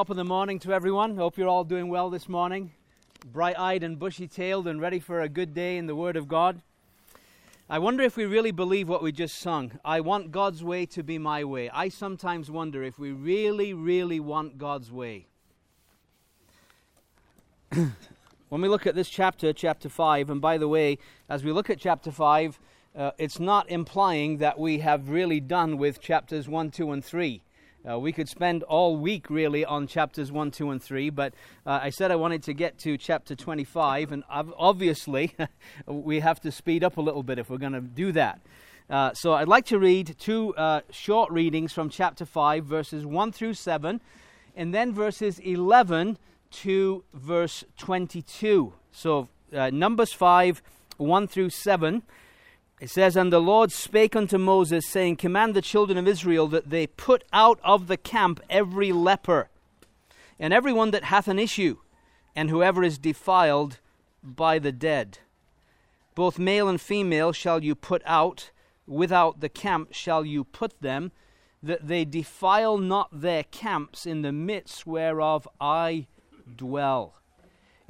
Top of the morning to everyone. Hope you're all doing well this morning, bright-eyed and bushy-tailed and ready for a good day in the Word of God. I wonder if we really believe what we just sung. I want God's way to be my way. I sometimes wonder if we really want God's way. When we look at this chapter 5, and by the way, as we look at chapter 5, it's not implying that we have really done with chapters 1, 2, and 3. We could spend all week really on chapters 1, 2, and 3, but I said I wanted to get to chapter 25, and obviously we have to speed up a little bit if we're going to do that. So I'd like to read two short readings from chapter 5, verses 1 through 7, and then verses 11 to verse 22. So Numbers 5, 1 through 7. It says, "And the Lord spake unto Moses, saying, Command the children of Israel that they put out of the camp every leper, and every one that hath an issue, and whoever is defiled by the dead. Both male and female shall you put out, without the camp shall you put them, that they defile not their camps in the midst whereof I dwell.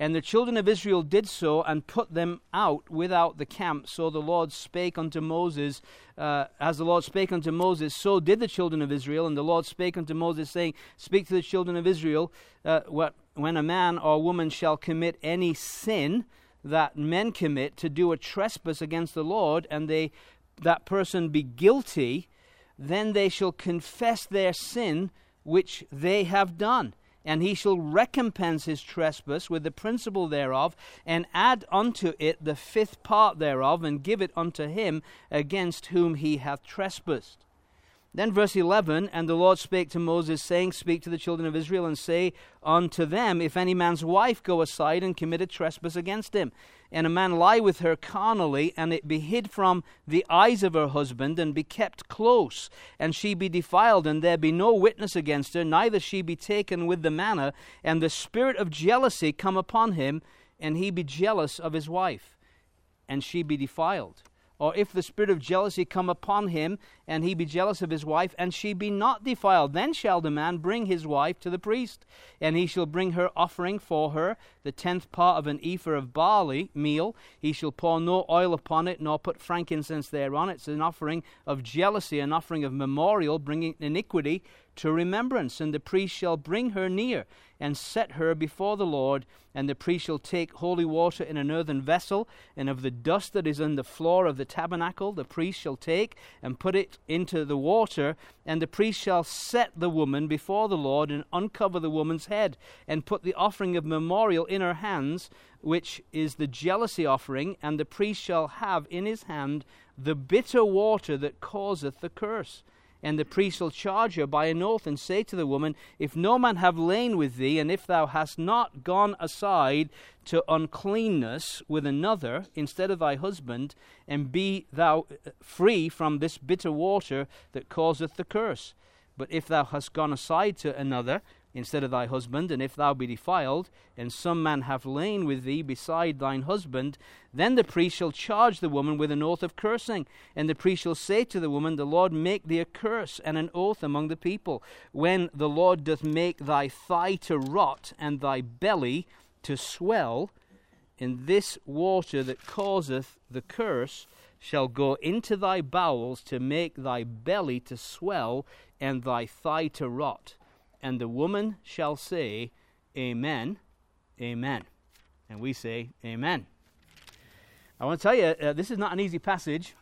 And the children of Israel did so, and put them out without the camp. So the Lord spake unto Moses, so did the children of Israel. And the Lord spake unto Moses, saying, Speak to the children of Israel, when a man or woman shall commit any sin that men commit, to do a trespass against the Lord, and that person be guilty, then they shall confess their sin which they have done. And he shall recompense his trespass with the principal thereof, and add unto it the fifth part thereof, and give it unto him against whom he hath trespassed." Then verse 11, "And the Lord spake to Moses, saying, Speak to the children of Israel, and say unto them, If any man's wife go aside, and commit a trespass against him, and a man lie with her carnally, and it be hid from the eyes of her husband, and be kept close, and she be defiled, and there be no witness against her, neither she be taken with the manner, and the spirit of jealousy come upon him, and he be jealous of his wife, and she be defiled. Or if the spirit of jealousy come upon him, and he be jealous of his wife, and she be not defiled, then shall the man bring his wife to the priest, and he shall bring her offering for her, the tenth part of an ephah of barley meal. He shall pour no oil upon it, nor put frankincense thereon. It's an offering of jealousy, an offering of memorial, bringing iniquity to remembrance. And the priest shall bring her near, and set her before the Lord. And the priest shall take holy water in an earthen vessel, and of the dust that is on the floor of the tabernacle the priest shall take, and put it into the water. And the priest shall set the woman before the Lord, and uncover the woman's head, and put the offering of memorial in her hands, which is the jealousy offering. And the priest shall have in his hand the bitter water that causeth the curse. And the priest shall charge her by an oath, and say to the woman, If no man have lain with thee, and if thou hast not gone aside to uncleanness with another instead of thy husband, and be thou free from this bitter water that causeth the curse. But if thou hast gone aside to another instead of thy husband, and if thou be defiled, and some man have lain with thee beside thine husband, then the priest shall charge the woman with an oath of cursing. And the priest shall say to the woman, The Lord make thee a curse and an oath among the people, when the Lord doth make thy thigh to rot, and thy belly to swell. And this water that causeth the curse shall go into thy bowels, to make thy belly to swell, and thy thigh to rot. And the woman shall say, Amen, Amen." And we say, Amen. I want to tell you, this is not an easy passage,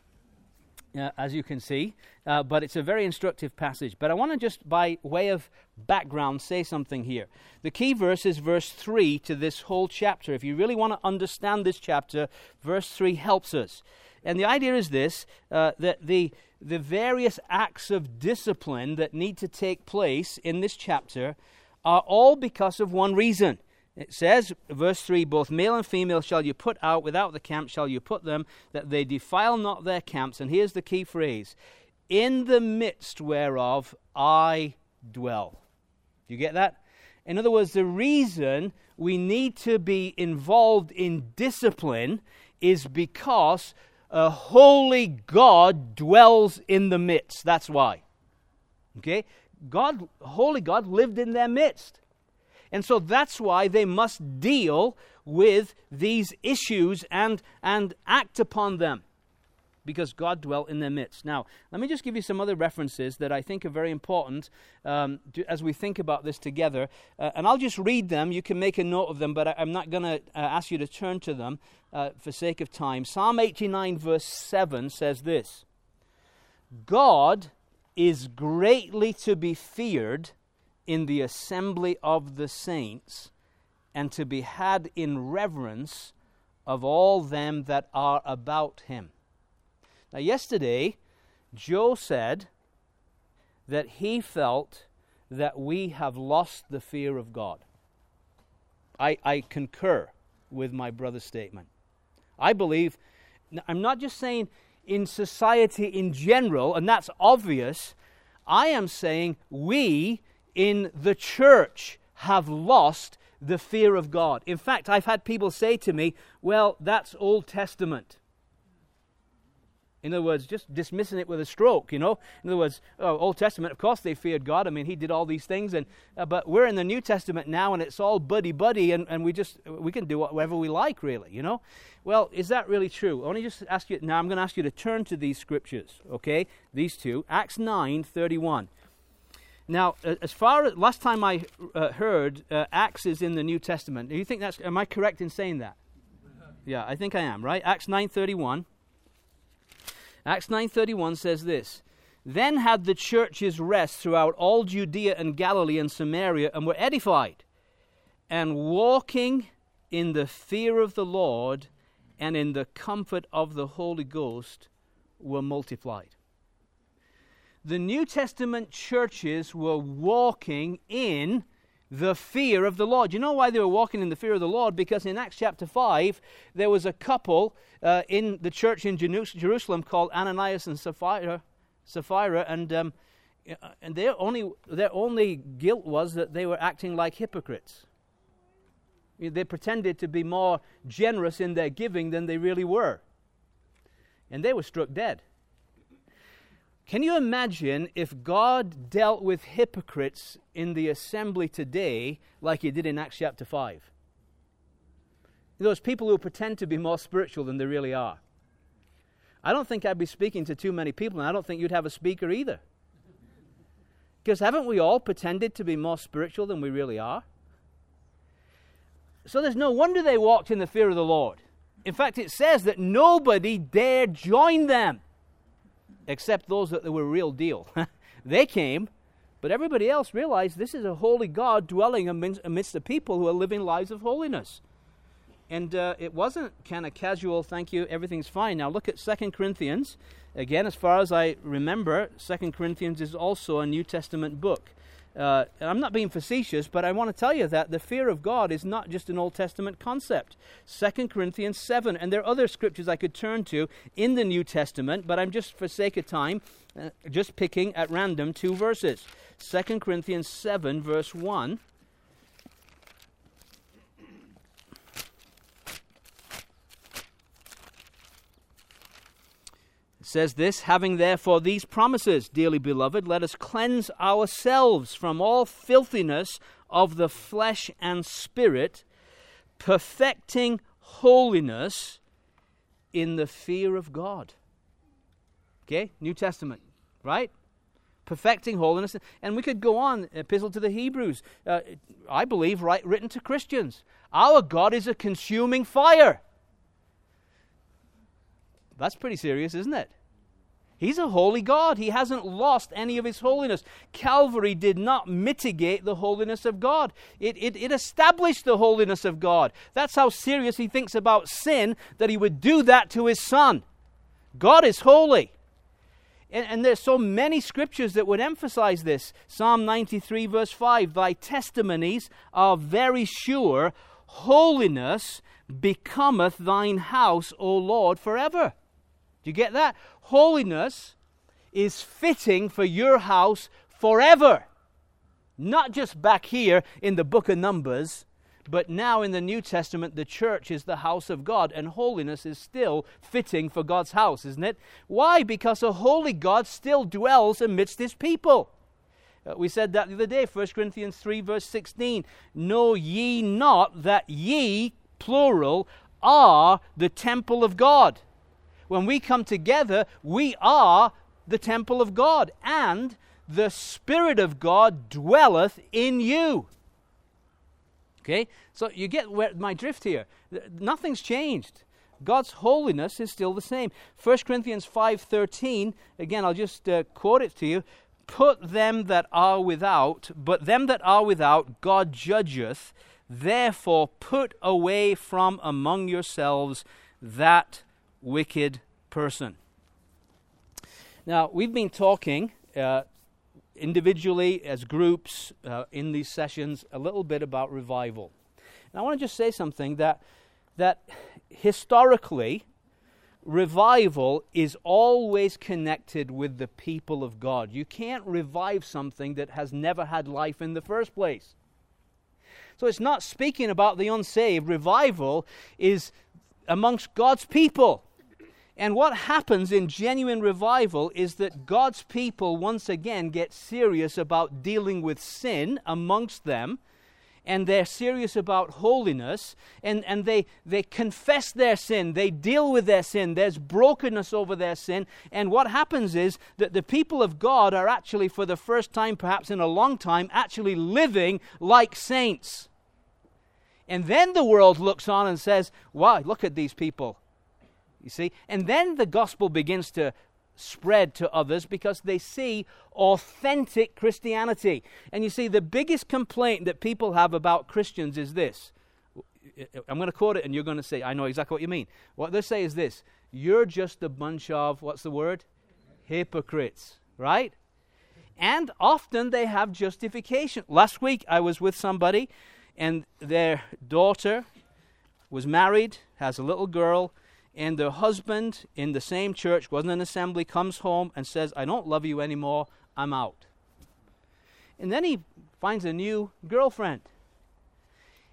as you can see, but it's a very instructive passage. But I want to just, by way of background, say something here. The key verse is verse 3 to this whole chapter. If you really want to understand this chapter, verse 3 helps us. And the idea is this, that the various acts of discipline that need to take place in this chapter are all because of one reason. It says, verse 3, "Both male and female shall you put out, without the camp shall you put them, that they defile not their camps." And here's the key phrase, "in the midst whereof I dwell." Do you get that? In other words, the reason we need to be involved in discipline is because a holy God dwells in the midst. That's why. Okay? God, holy God, lived in their midst. And so that's why they must deal with these issues and act upon them, because God dwelt in their midst. Now, let me just give you some other references that I think are very important as we think about this together. And I'll just read them. You can make a note of them, but I'm not going to ask you to turn to them for sake of time. Psalm 89, verse 7 says this: God is greatly to be feared in the assembly of the saints, and to be had in reverence of all them that are about him. Now, yesterday, Joe said that he felt that we have lost the fear of God. I concur with my brother's statement. I believe, I'm not just saying in society in general, and that's obvious. I am saying we in the church have lost the fear of God. In fact, I've had people say to me, well, that's Old Testament. In other words, just dismissing it with a stroke, you know. In other words, Old Testament, of course they feared God. I mean, he did all these things. But we're in the New Testament now, and it's all buddy-buddy, and we can do whatever we like, really, you know. Well, is that really true? I want to just ask you, now I'm going to ask you to turn to these scriptures, okay, these two. Acts 9:31. Now, as far as, last time I heard, Acts is in the New Testament. Do you think that's, am I correct in saying that? Yeah, I think I am, right? Acts 9:31. Acts 9:31 says this: Then had the churches rest throughout all Judea and Galilee and Samaria, and were edified, and walking in the fear of the Lord and in the comfort of the Holy Ghost were multiplied. The New Testament churches were walking in the fear of the Lord. You know why they were walking in the fear of the Lord? Because in Acts chapter 5, there was a couple in the church in Jerusalem called Ananias and Sapphira, and their only guilt was that they were acting like hypocrites. They pretended to be more generous in their giving than they really were, and they were struck dead. Can you imagine if God dealt with hypocrites in the assembly today like he did in Acts chapter 5? Those people who pretend to be more spiritual than they really are. I don't think I'd be speaking to too many people, and I don't think you'd have a speaker either. Because haven't we all pretended to be more spiritual than we really are? So there's no wonder they walked in the fear of the Lord. In fact, it says that nobody dared join them, except those that were real deal. They came, but everybody else realized this is a holy God dwelling amidst the people who are living lives of holiness. And it wasn't kind of casual, thank you, everything's fine. Now look at 2 Corinthians. Again, as far as I remember, 2 Corinthians is also a New Testament book. And I'm not being facetious, but I want to tell you that the fear of God is not just an Old Testament concept. 2 Corinthians 7, and there are other scriptures I could turn to in the New Testament, but I'm just, for sake of time, just picking at random two verses. 2 Corinthians 7, verse 1. Says this: Having therefore these promises, dearly beloved, let us cleanse ourselves from all filthiness of the flesh and spirit, perfecting holiness in the fear of God. Okay, New Testament, right? Perfecting holiness. And we could go on, Epistle to the Hebrews, I believe, right, written to Christians. Our God is a consuming fire. That's pretty serious, isn't it? He's a holy God. He hasn't lost any of his holiness. Calvary did not mitigate the holiness of God. It established the holiness of God. That's how serious he thinks about sin, that he would do that to his son. God is holy. And there's so many scriptures that would emphasize this. Psalm 93, verse 5, Thy testimonies are very sure. Holiness becometh thine house, O Lord, forever. Do you get that? Holiness is fitting for your house forever. Not just back here in the book of Numbers, but now in the New Testament, the church is the house of God, and holiness is still fitting for God's house, isn't it? Why? Because a holy God still dwells amidst his people. We said that the other day, 1 Corinthians 3, verse 16. Know ye not that ye, plural, are the temple of God? When we come together, we are the temple of God, and the Spirit of God dwelleth in you. Okay? So you get where my drift here. Nothing's changed. God's holiness is still the same. 1 Corinthians 5:13, again, I'll just quote it to you. Put them that are without, but them that are without God judgeth. Therefore put away from among yourselves that wicked person. Now, we've been talking individually, as groups, in these sessions, a little bit about revival. And I want to just say something that historically, revival is always connected with the people of God. You can't revive something that has never had life in the first place. So it's not speaking about the unsaved. Revival is amongst God's people. And what happens in genuine revival is that God's people once again get serious about dealing with sin amongst them, and they're serious about holiness, and they confess their sin, they deal with their sin, there's brokenness over their sin, and what happens is that the people of God are actually, for the first time perhaps in a long time, actually living like saints. And then the world looks on and says, wow, look at these people. You see? And then the gospel begins to spread to others because they see authentic Christianity. And you see, the biggest complaint that people have about Christians is this. I'm going to quote it and you're going to say, I know exactly what you mean. What they say is this: you're just a bunch of, what's the word? Hypocrites, right? And often they have justification. Last week I was with somebody and their daughter was married, has a little girl, and their husband in the same church, wasn't an assembly, comes home and says, I don't love you anymore, I'm out. And then he finds a new girlfriend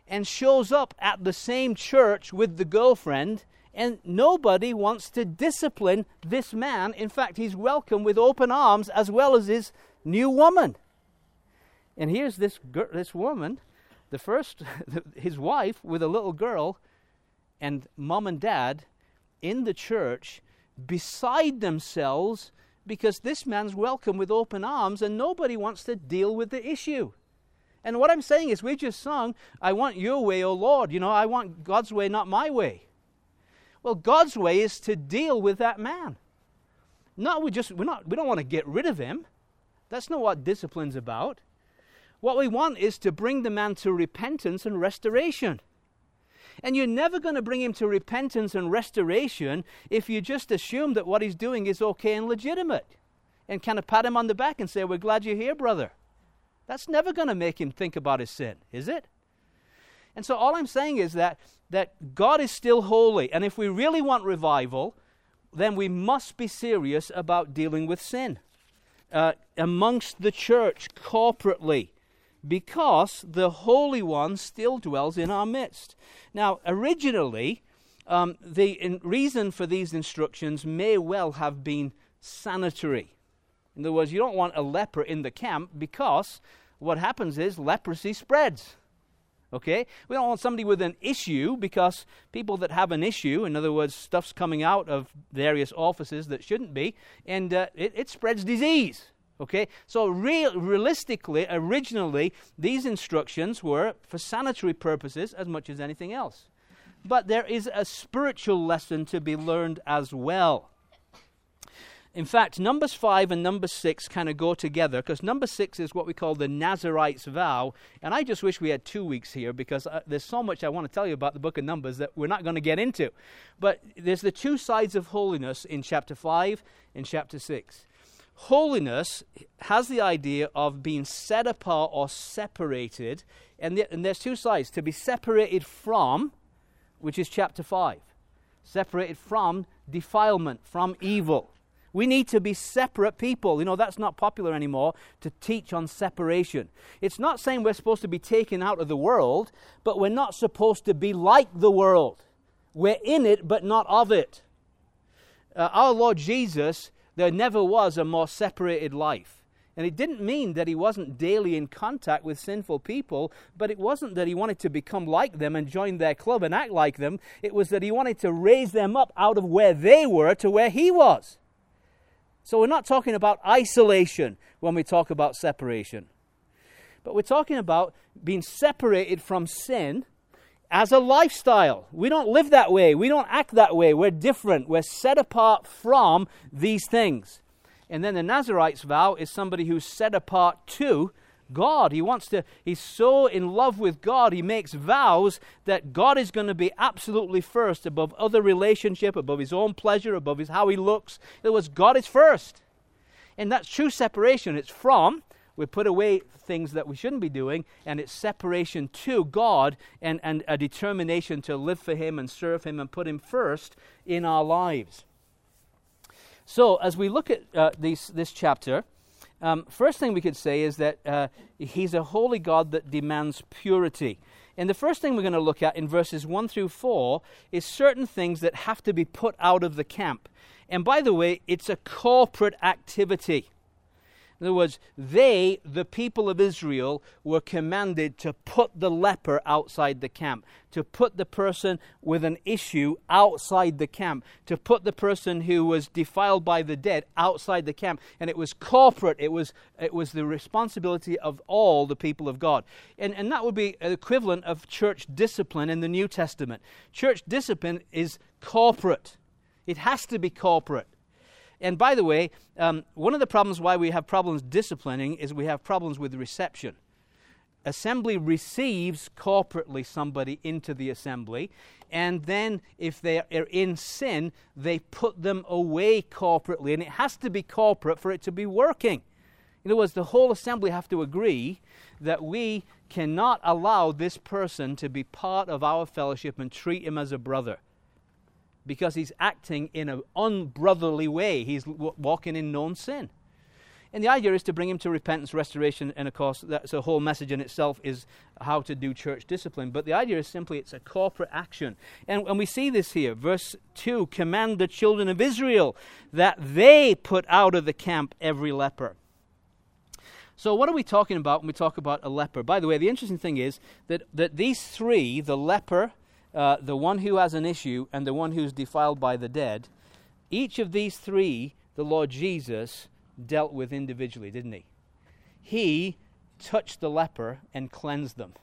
and shows up at the same church with the girlfriend, and nobody wants to discipline this man. In fact, he's welcomed with open arms as well as his new woman. And here's this woman, his wife with a little girl, and mom and dad in the church beside themselves because this man's welcome with open arms and nobody wants to deal with the issue. And what I'm saying is, we just sung, I want your way, O Lord. You know, I want God's way, not my way. Well, God's way is to deal with that man. We don't want to get rid of him. That's not what discipline's about. What we want is to bring the man to repentance and restoration. And you're never going to bring him to repentance and restoration if you just assume that what he's doing is okay and legitimate and kind of pat him on the back and say, we're glad you're here, brother. That's never going to make him think about his sin, is it? And so all I'm saying is that God is still holy. And if we really want revival, then we must be serious about dealing with sin amongst the church corporately, because the Holy One still dwells in our midst. Now, originally, the reason for these instructions may well have been sanitary. In other words, you don't want a leper in the camp because what happens is leprosy spreads. Okay? We don't want somebody with an issue, because people that have an issue, in other words, stuff's coming out of various orifices that shouldn't be, and it spreads disease. Okay, so realistically, originally, these instructions were for sanitary purposes as much as anything else. But there is a spiritual lesson to be learned as well. In fact, Numbers 5 and Numbers 6 kind of go together, because Number 6 is what we call the Nazarite's vow. And I just wish we had 2 weeks here, because there's so much I want to tell you about the book of Numbers that we're not going to get into. But there's the two sides of holiness in chapter 5 and chapter 6. Holiness has the idea of being set apart or separated, and there's two sides. To be separated from, which is chapter 5, separated from defilement, from evil. We need to be separate people. You know, that's not popular anymore, to teach on separation. It's not saying we're supposed to be taken out of the world, but we're not supposed to be like the world. We're in it, but not of it. Our Lord Jesus, there never was a more separated life. And it didn't mean that he wasn't daily in contact with sinful people, but it wasn't that he wanted to become like them and join their club and act like them. It was that he wanted to raise them up out of where they were to where he was. So we're not talking about isolation when we talk about separation. But we're talking about being separated from sin as a lifestyle. We don't live that way. We don't act that way. We're different. We're set apart from these things. And then the Nazarite's vow is somebody who's set apart to God. He's so in love with God, he makes vows that God is going to be absolutely first above other relationship, above his own pleasure, above how he looks. In other words, God is first. And that's true separation. It's from, we put away things that we shouldn't be doing, and it's separation to God and a determination to live for him and serve him and put him first in our lives. So as we look at this chapter, first thing we could say is that he's a holy God that demands purity. And the first thing we're going to look at in verses 1 through 4 is certain things that have to be put out of the camp. And by the way, it's a corporate activity. In other words, they, the people of Israel, were commanded to put the leper outside the camp, to put the person with an issue outside the camp, to put the person who was defiled by the dead outside the camp. And it was corporate. It was the responsibility of all the people of God. And that would be the equivalent of church discipline in the New Testament. Church discipline is corporate. It has to be corporate. And by the way, one of the problems why we have problems disciplining is we have problems with reception. Assembly receives corporately somebody into the assembly, and then if they are in sin, they put them away corporately. And it has to be corporate for it to be working. In other words, the whole assembly have to agree that we cannot allow this person to be part of our fellowship and treat him as a brother, because he's acting in an unbrotherly way. He's walking in known sin. And the idea is to bring him to repentance, restoration, and of course, that's a whole message in itself is how to do church discipline. But the idea is simply it's a corporate action. And we see this here. Verse 2, command the children of Israel that they put out of the camp every leper. So what are we talking about when we talk about a leper? By the way, the interesting thing is that these three, the leper, the one who has an issue, and the one who's defiled by the dead, each of these three, the Lord Jesus dealt with individually, didn't he? He touched the leper and cleansed them.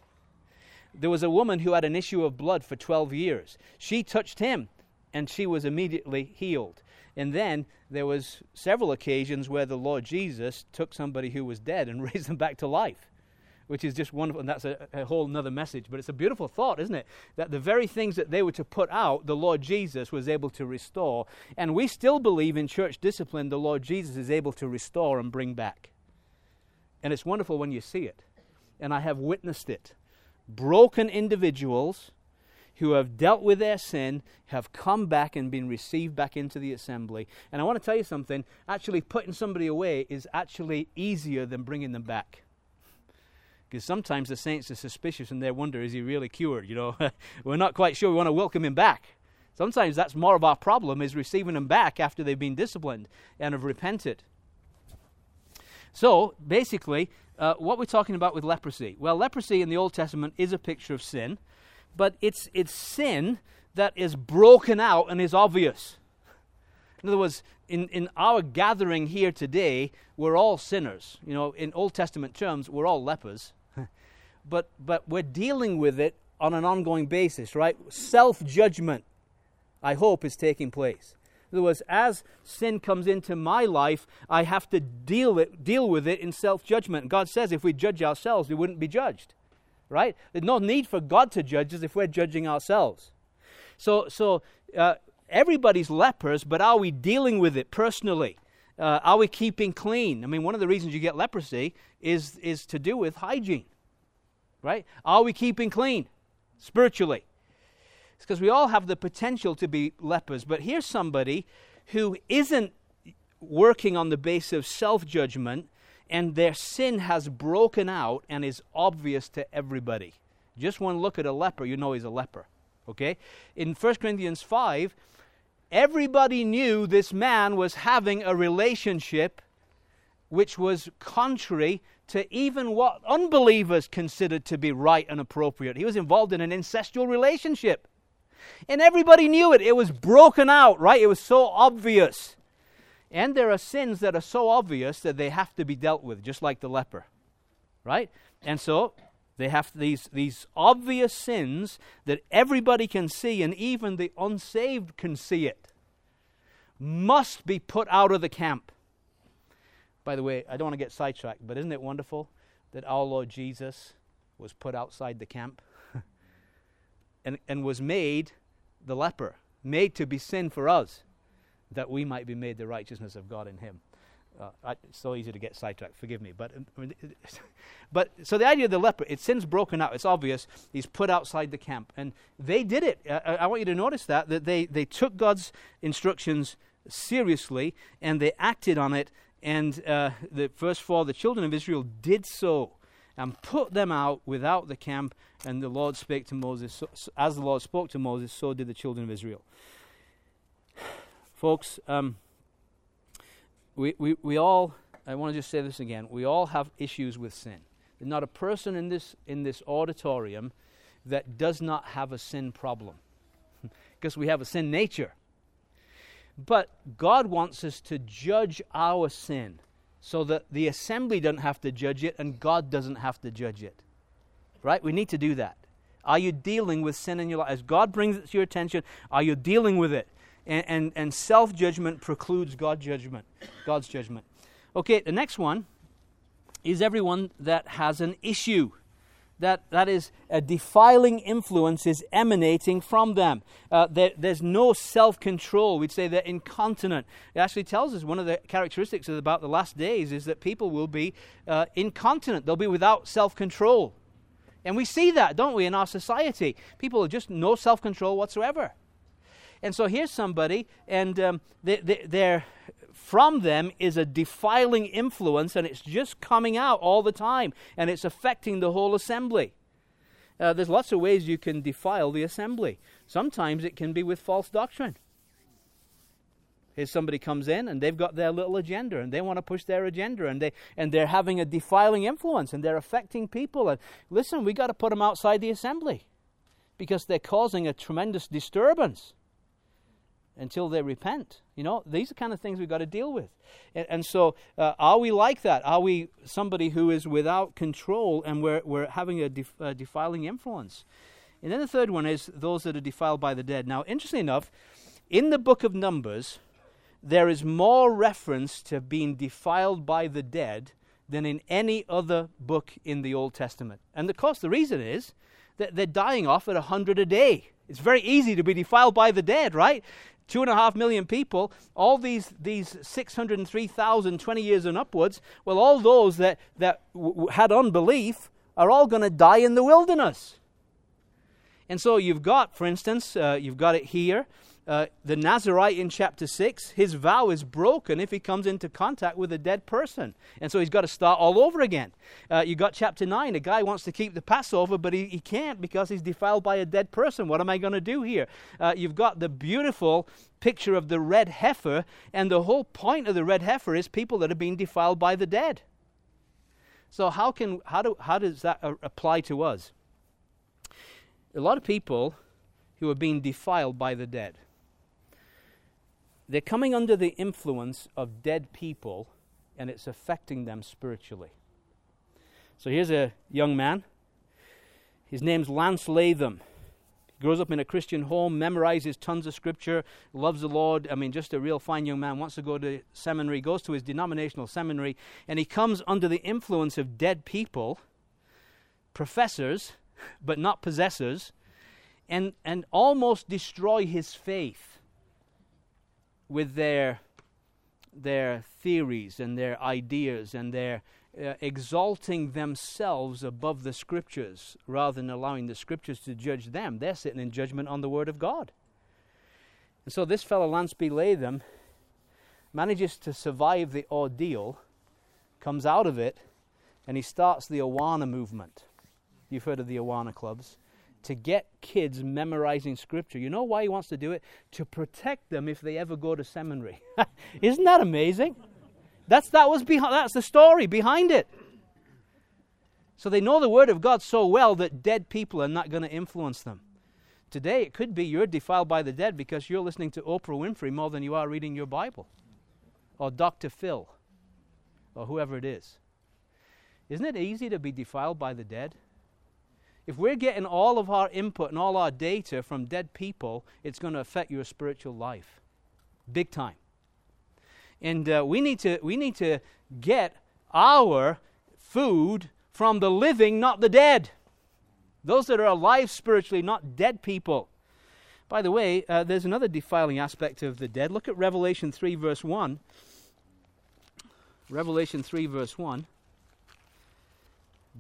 There was a woman who had an issue of blood for 12 years. She touched him, and she was immediately healed. And then there was several occasions where the Lord Jesus took somebody who was dead and raised them back to life, which is just wonderful, and that's a whole nother message. But it's a beautiful thought, isn't it? That the very things that they were to put out, the Lord Jesus was able to restore. And we still believe in church discipline, the Lord Jesus is able to restore and bring back. And it's wonderful when you see it. And I have witnessed it. Broken individuals who have dealt with their sin have come back and been received back into the assembly. And I want to tell you something. Actually, putting somebody away is actually easier than bringing them back. Because sometimes the saints are suspicious and they wonder, is he really cured? You know, we're not quite sure we want to welcome him back. Sometimes that's more of our problem, is receiving them back after they've been disciplined and have repented. So basically, what we're talking about with leprosy. Well, leprosy in the Old Testament is a picture of sin, but it's sin that is broken out and is obvious. In other words, in our gathering here today, we're all sinners. You know, in Old Testament terms, we're all lepers. But we're dealing with it on an ongoing basis, right? Self-judgment, I hope, is taking place. In other words, as sin comes into my life, I have to deal with it in self-judgment. God says if we judge ourselves, we wouldn't be judged, right? There's no need for God to judge us if we're judging ourselves. So everybody's lepers, but are we dealing with it personally? Are we keeping clean? I mean, one of the reasons you get leprosy is to do with hygiene, right? Are we keeping clean spiritually? It's because we all have the potential to be lepers. But here's somebody who isn't working on the basis of self-judgment, and their sin has broken out and is obvious to everybody. Just one look at a leper, you know he's a leper, okay? In 1 Corinthians 5... everybody knew this man was having a relationship which was contrary to even what unbelievers considered to be right and appropriate. He was involved in an incestual relationship. And everybody knew it. It was broken out, right? It was so obvious. And there are sins that are so obvious that they have to be dealt with, just like the leper, right? And so they have these obvious sins that everybody can see, and even the unsaved can see it, must be put out of the camp. By the way, I don't want to get sidetracked, but isn't it wonderful that our Lord Jesus was put outside the camp and was made the leper, made to be sin for us, that we might be made the righteousness of God in him. It's so easy to get sidetracked, forgive me. But so the idea of the leper, it's sin's broken out, it's obvious, he's put outside the camp. And they did it. I want you to notice that they took God's instructions seriously, and they acted on it. And verse 4, the children of Israel did so and put them out without the camp. And the Lord spake to Moses, as the Lord spoke to Moses, so did the children of Israel. Folks, we all, I want to just say this again, we all have issues with sin. There's not a person in this auditorium that does not have a sin problem, because we have a sin nature. But God wants us to judge our sin so that the assembly doesn't have to judge it and God doesn't have to judge it, right? We need to do that. Are you dealing with sin in your life? As God brings it to your attention, are you dealing with it? And self-judgment precludes God's judgment. Okay, the next one is everyone that has an issue. That is, a defiling influence is emanating from them. There's no self-control. We'd say they're incontinent. It actually tells us one of the characteristics about the last days is that people will be incontinent. They'll be without self-control. And we see that, don't we, in our society? People have just no self-control whatsoever. And so here's somebody, and from them is a defiling influence, and it's just coming out all the time, and it's affecting the whole assembly. There's lots of ways you can defile the assembly. Sometimes it can be with false doctrine. Here's somebody comes in, and they've got their little agenda, and they want to push their agenda, and they're having a defiling influence, and they're affecting people. And listen, we got to put them outside the assembly because they're causing a tremendous disturbance until they repent. You know, these are the kind of things we've got to deal with. And so are we like that? Are we somebody who is without control and we're having a defiling influence? And then the third one is those that are defiled by the dead. Now, interestingly enough, in the book of Numbers, there is more reference to being defiled by the dead than in any other book in the Old Testament. And of course, the reason is that they're dying off at 100 a day. It's very easy to be defiled by the dead, right? 2.5 million people, all these 603,000, 20 years and upwards, well, all those that had unbelief are all going to die in the wilderness. And so you've got, for instance, you've got it here, the Nazarite in chapter 6, his vow is broken if he comes into contact with a dead person. And so he's got to start all over again. You've got chapter 9, a guy wants to keep the Passover, but he can't because he's defiled by a dead person. What am I going to do here? You've got the beautiful picture of the red heifer, and the whole point of the red heifer is people that are being defiled by the dead. So how does that apply to us? A lot of people who are being defiled by the dead, they're coming under the influence of dead people, and it's affecting them spiritually. So here's a young man. His name's Lance Latham. He grows up in a Christian home, memorizes tons of scripture, loves the Lord. I mean, just a real fine young man. Wants to go to seminary, goes to his denominational seminary, and he comes under the influence of dead people, professors, but not possessors, and almost destroy his faith with their theories and their ideas and their exalting themselves above the scriptures rather than allowing the scriptures to judge them. They're sitting in judgment on the word of God. And so this fellow Lance B. Latham manages to survive the ordeal, comes out of it, and he starts the Awana movement. You've heard of the Awana clubs. To get kids memorizing scripture. You know why he wants to do it? To protect them if they ever go to seminary. Isn't that amazing? That's the story behind it. So they know the Word of God so well that dead people are not going to influence them. Today, it could be you're defiled by the dead because you're listening to Oprah Winfrey more than you are reading your Bible. Or Dr. Phil. Or whoever it is. Isn't it easy to be defiled by the dead? If we're getting all of our input and all our data from dead people, it's going to affect your spiritual life. Big time. And we need to get our food from the living, not the dead. Those that are alive spiritually, not dead people. By the way, there's another defiling aspect of the dead. Look at Revelation 3 verse 1. Revelation 3 verse 1.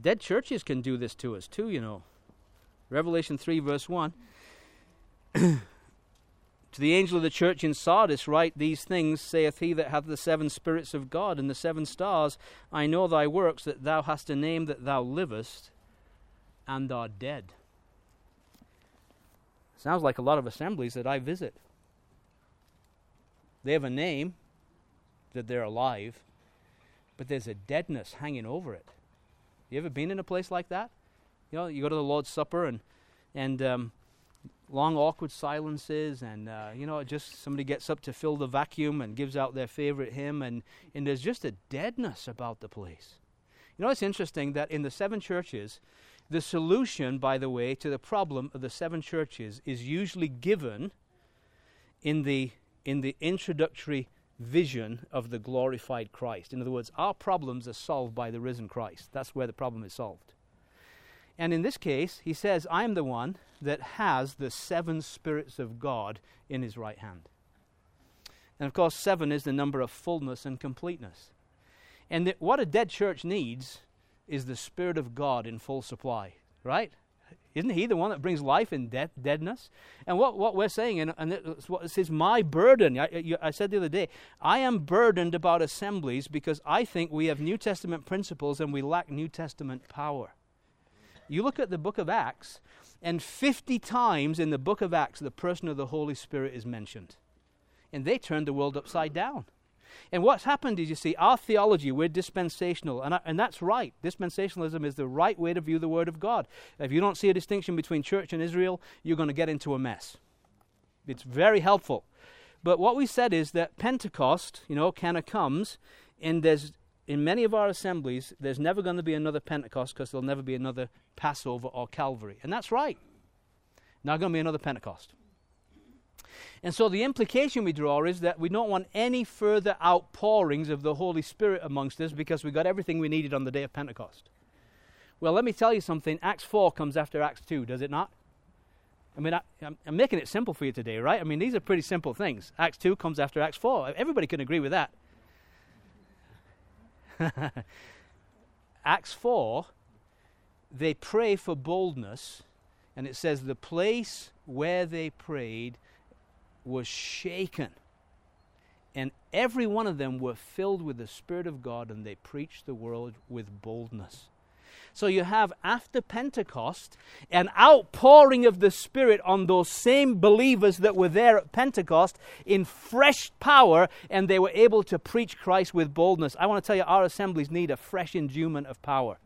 Dead churches can do this to us too, you know. Revelation 3 verse 1. To the angel of the church in Sardis write, These things saith he that hath the seven spirits of God and the seven stars. I know thy works, that thou hast a name, that thou livest, and art dead. Sounds like a lot of assemblies that I visit. They have a name, that they're alive, but there's a deadness hanging over it. You ever been in a place like that? You know, you go to the Lord's Supper and long awkward silences, and just somebody gets up to fill the vacuum and gives out their favorite hymn, and there's just a deadness about the place. You know, it's interesting that in the seven churches, the solution, by the way, to the problem of the seven churches is usually given in the introductory vision of the glorified Christ. In other words, our problems are solved by the risen Christ. That's where the problem is solved. And in this case, he says, I am the one that has the seven spirits of God in his right hand. And of course, seven is the number of fullness and completeness. And what a dead church needs is the Spirit of God in full supply, right? Isn't he the one that brings life in deadness? And what we're saying, and this is my burden. I said the other day, I am burdened about assemblies because I think we have New Testament principles and we lack New Testament power. You look at the book of Acts, and 50 times in the book of Acts, the person of the Holy Spirit is mentioned. And they turned the world upside down. And what's happened is, you see, our theology, we're dispensational. And that's right. Dispensationalism is the right way to view the Word of God. If you don't see a distinction between church and Israel, you're going to get into a mess. It's very helpful. But what we said is that Pentecost, kind of comes, and in many of our assemblies, there's never going to be another Pentecost because there'll never be another Passover or Calvary. And that's right. Not going to be another Pentecost. And so the implication we draw is that we don't want any further outpourings of the Holy Spirit amongst us because we got everything we needed on the day of Pentecost. Well, let me tell you something. Acts 4 comes after Acts 2, does it not? I mean, I'm making it simple for you today, right? I mean, these are pretty simple things. Acts 2 comes after Acts 4. Everybody can agree with that. Acts 4, they pray for boldness, and it says the place where they prayed was shaken, and every one of them were filled with the Spirit of God, and they preached the word with boldness. So you have, after Pentecost, an outpouring of the Spirit on those same believers that were there at Pentecost in fresh power, and they were able to preach Christ with boldness. I want to tell you, our assemblies need a fresh endowment of power.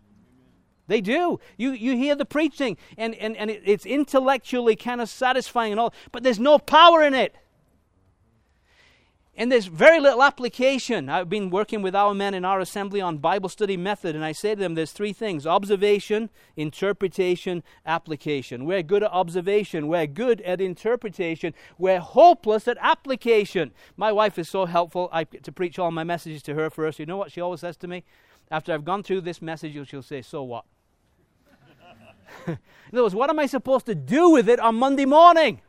They do. You hear the preaching, and it's intellectually kind of satisfying and all, but there's no power in it. And there's very little application. I've been working with our men in our assembly on Bible study method, and I say to them, there's three things: observation, interpretation, application. We're good at observation. We're good at interpretation. We're hopeless at application. My wife is so helpful. I get to preach all my messages to her first. You know what she always says to me? After I've gone through this message, she'll say, so what? In other words, what am I supposed to do with it on Monday morning?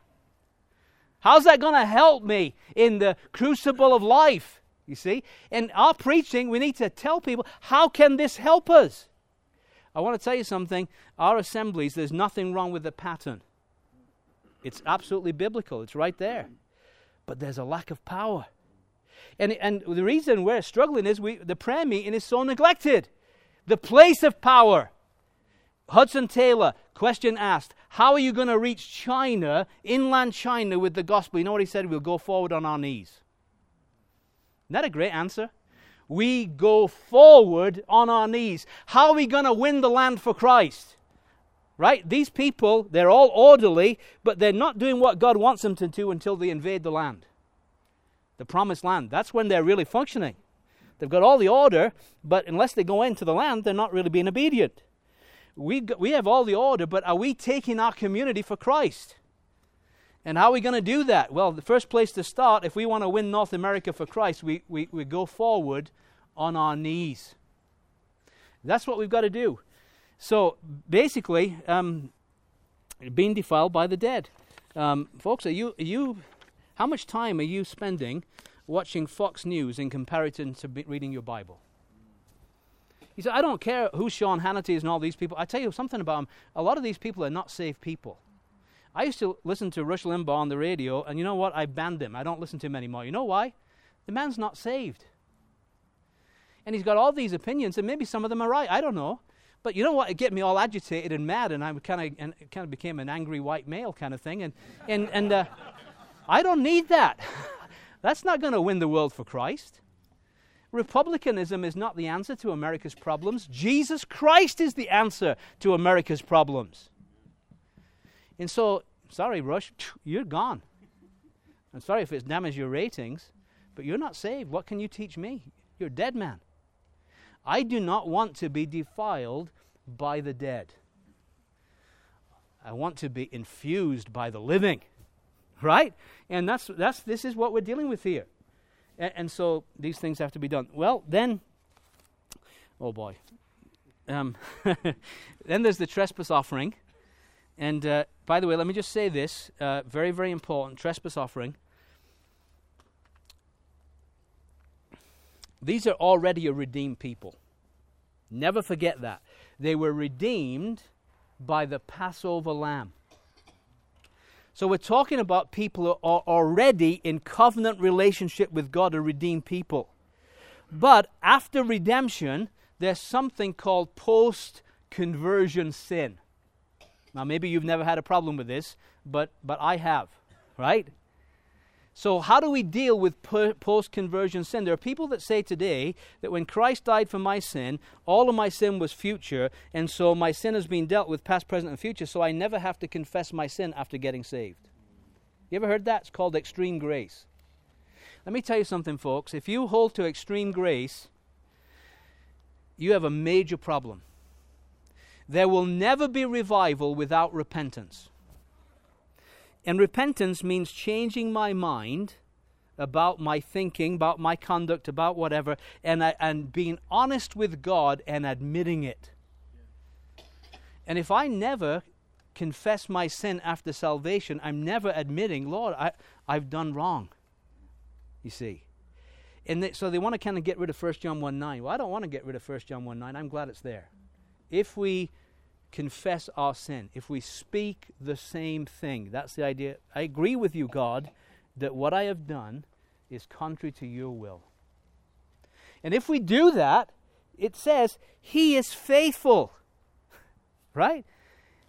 How's that going to help me in the crucible of life? You see? And our preaching, we need to tell people, how can this help us? I want to tell you something. Our assemblies, there's nothing wrong with the pattern. It's absolutely biblical. It's right there. But there's a lack of power. And the reason we're struggling is the prayer meeting is so neglected. The place of power. Hudson Taylor, question asked, how are you going to reach China, inland China, with the gospel? You know what he said? We'll go forward on our knees. Isn't that a great answer? we go forward on our knees. How are we going to win the land for Christ? Right? These people, they're all orderly, but they're not doing what God wants them to do until they invade the land. The promised land. That's when they're really functioning. They've got all the order, but unless they go into the land, they're not really being obedient. We have all the order, but are we taking our community for Christ? And how are we going to do that? Well, the first place to start, if we want to win North America for Christ, we go forward on our knees. That's what we've got to do. So basically, being defiled by the dead. Folks, how much time are you spending watching Fox News in comparison to reading your Bible? You say, I don't care who Sean Hannity is and all these people. I tell you something about them. A lot of these people are not saved people. I used to listen to Rush Limbaugh on the radio, and you know what? I banned him. I don't listen to him anymore. You know why? The man's not saved. And he's got all these opinions, and maybe some of them are right. I don't know. But you know what? It get me all agitated and mad, and I kind of became an angry white male kind of thing. And I don't need that. That's not going to win the world for Christ. Republicanism is not the answer to America's problems. Jesus Christ is the answer to America's problems. And so, sorry, Rush, you're gone. I'm sorry if it's damaged your ratings, but you're not saved. What can you teach me? You're a dead man. I do not want to be defiled by the dead. I want to be infused by the living. Right? And this is what we're dealing with here. And so these things have to be done. Well, then, oh boy. Then there's the trespass offering. And by the way, let me just say this, very, very important, trespass offering. These are already a redeemed people. Never forget that. They were redeemed by the Passover lamb. So we're talking about people who are already in covenant relationship with God, a redeemed people. But after redemption, there's something called post-conversion sin. Now, maybe you've never had a problem with this, but I have, right? So how do we deal with post-conversion sin? There are people that say today that when Christ died for my sin, all of my sin was future, and so my sin has been dealt with past, present, and future, so I never have to confess my sin after getting saved. You ever heard that? It's called extreme grace. Let me tell you something, folks. If you hold to extreme grace, you have a major problem. There will never be revival without repentance. And repentance means changing my mind about my thinking, about my conduct, about whatever, and being honest with God and admitting it. And if I never confess my sin after salvation, I'm never admitting, Lord, I've done wrong, you see. And so they want to kind of get rid of 1 John 1:9. Well, I don't want to get rid of 1 John 1:9. I'm glad it's there. If we confess our sin, if we speak the same thing, that's the idea. I agree with you, God, that what I have done is contrary to your will. And if we do that, it says he is faithful, right?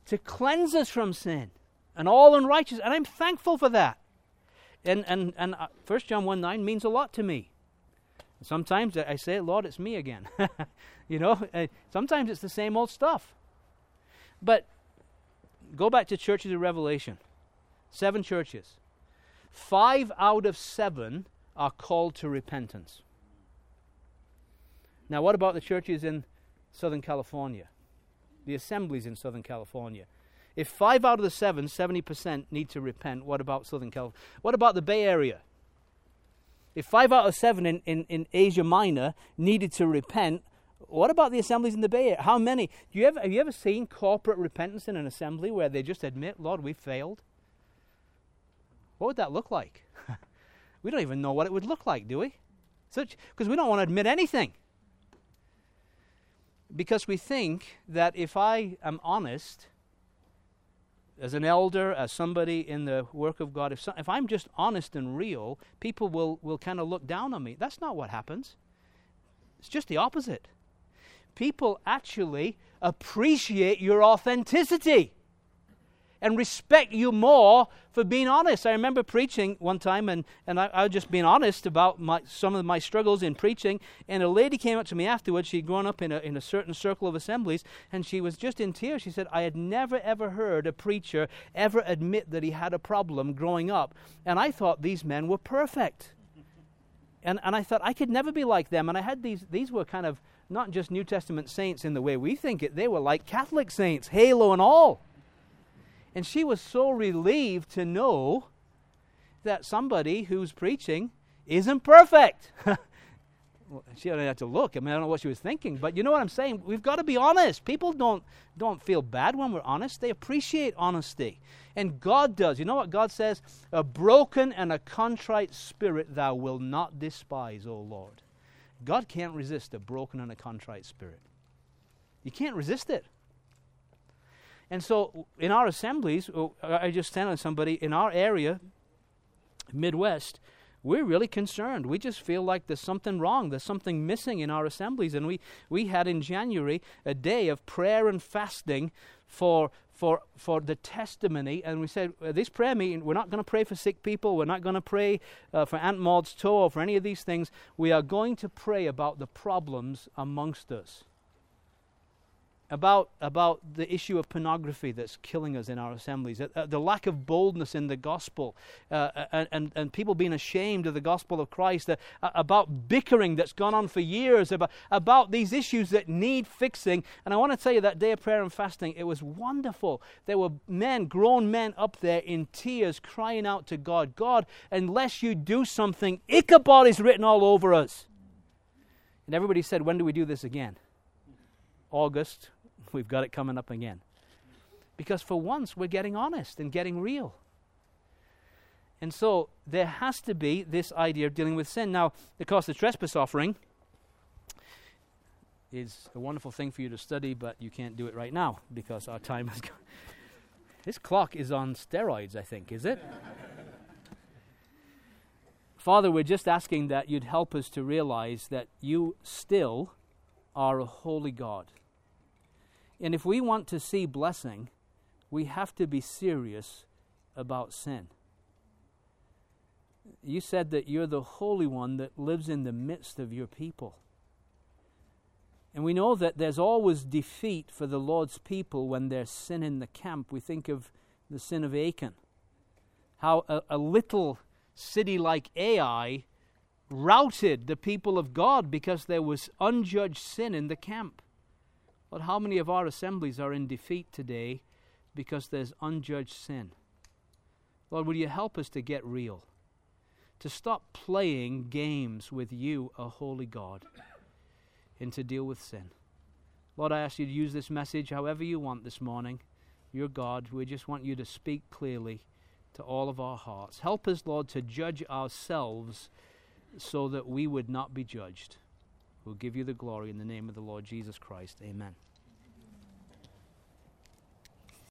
To cleanse us from sin and all unrighteousness. And I'm thankful for that. And 1 John 1:9 means a lot to me. Sometimes I say, Lord, it's me again. You know, sometimes it's the same old stuff. But go back to churches of Revelation. 7 churches. 5 out of 7 are called to repentance. Now, what about the churches in Southern California? The assemblies in Southern California. If 5 out of the 7, 70% need to repent, what about Southern California? What about the Bay Area? If 5 out of 7 in Asia Minor needed to repent, what about the assemblies in the Bay Area? How many? Have you ever seen corporate repentance in an assembly where they just admit, Lord, we failed? What would that look like? We don't even know what it would look like, do we? Because we don't want to admit anything. Because we think that if I am honest, as an elder, as somebody in the work of God, if I'm just honest and real, people will kind of look down on me. That's not what happens. It's just the opposite. People actually appreciate your authenticity. and respect you more for being honest. I remember preaching one time, and I was just being honest about some of my struggles in preaching, and a lady came up to me afterwards. She'd grown up in a certain circle of assemblies, and she was just in tears. She said, I had never, ever heard a preacher ever admit that he had a problem growing up, and I thought these men were perfect. And I thought, I could never be like them. And I had these were kind of not just New Testament saints in the way we think it. They were like Catholic saints, halo and all. And she was so relieved to know that somebody who's preaching isn't perfect. Well, she only had to look. I mean, I don't know what she was thinking. But you know what I'm saying? We've got to be honest. People don't feel bad when we're honest. They appreciate honesty. And God does. You know what God says? A broken and a contrite spirit thou wilt not despise, O Lord. God can't resist a broken and a contrite spirit. You can't resist it. And so in our assemblies, I just stand on somebody in our area, Midwest, we're really concerned. We just feel like there's something wrong. There's something missing in our assemblies. And we had in January a day of prayer and fasting for the testimony. And we said, this prayer meeting, we're not going to pray for sick people. We're not going to pray for Aunt Maud's toe or for any of these things. We are going to pray about the problems amongst us. About the issue of pornography that's killing us in our assemblies, the lack of boldness in the gospel, and people being ashamed of the gospel of Christ, about bickering that's gone on for years, about these issues that need fixing. And I want to tell you, that day of prayer and fasting, it was wonderful. There were men, grown men up there in tears, crying out to God, God, unless you do something, Ichabod is written all over us. And everybody said, when do we do this again? August. We've got it coming up again. Because for once, we're getting honest and getting real. And so there has to be this idea of dealing with sin. Now, of course, the trespass offering is a wonderful thing for you to study, but you can't do it right now because our time has gone. This clock is on steroids, I think, is it? Father, we're just asking that you'd help us to realize that you still are a holy God. And if we want to see blessing, we have to be serious about sin. You said that you're the Holy One that lives in the midst of your people. And we know that there's always defeat for the Lord's people when there's sin in the camp. We think of the sin of Achan, how a little city like Ai routed the people of God because there was unjudged sin in the camp. But how many of our assemblies are in defeat today because there's unjudged sin? Lord, will you help us to get real, to stop playing games with you, a holy God, and to deal with sin? Lord, I ask you to use this message however you want this morning. You're God. We just want you to speak clearly to all of our hearts. Help us, Lord, to judge ourselves so that we would not be judged. We'll give you the glory in the name of the Lord Jesus Christ. Amen.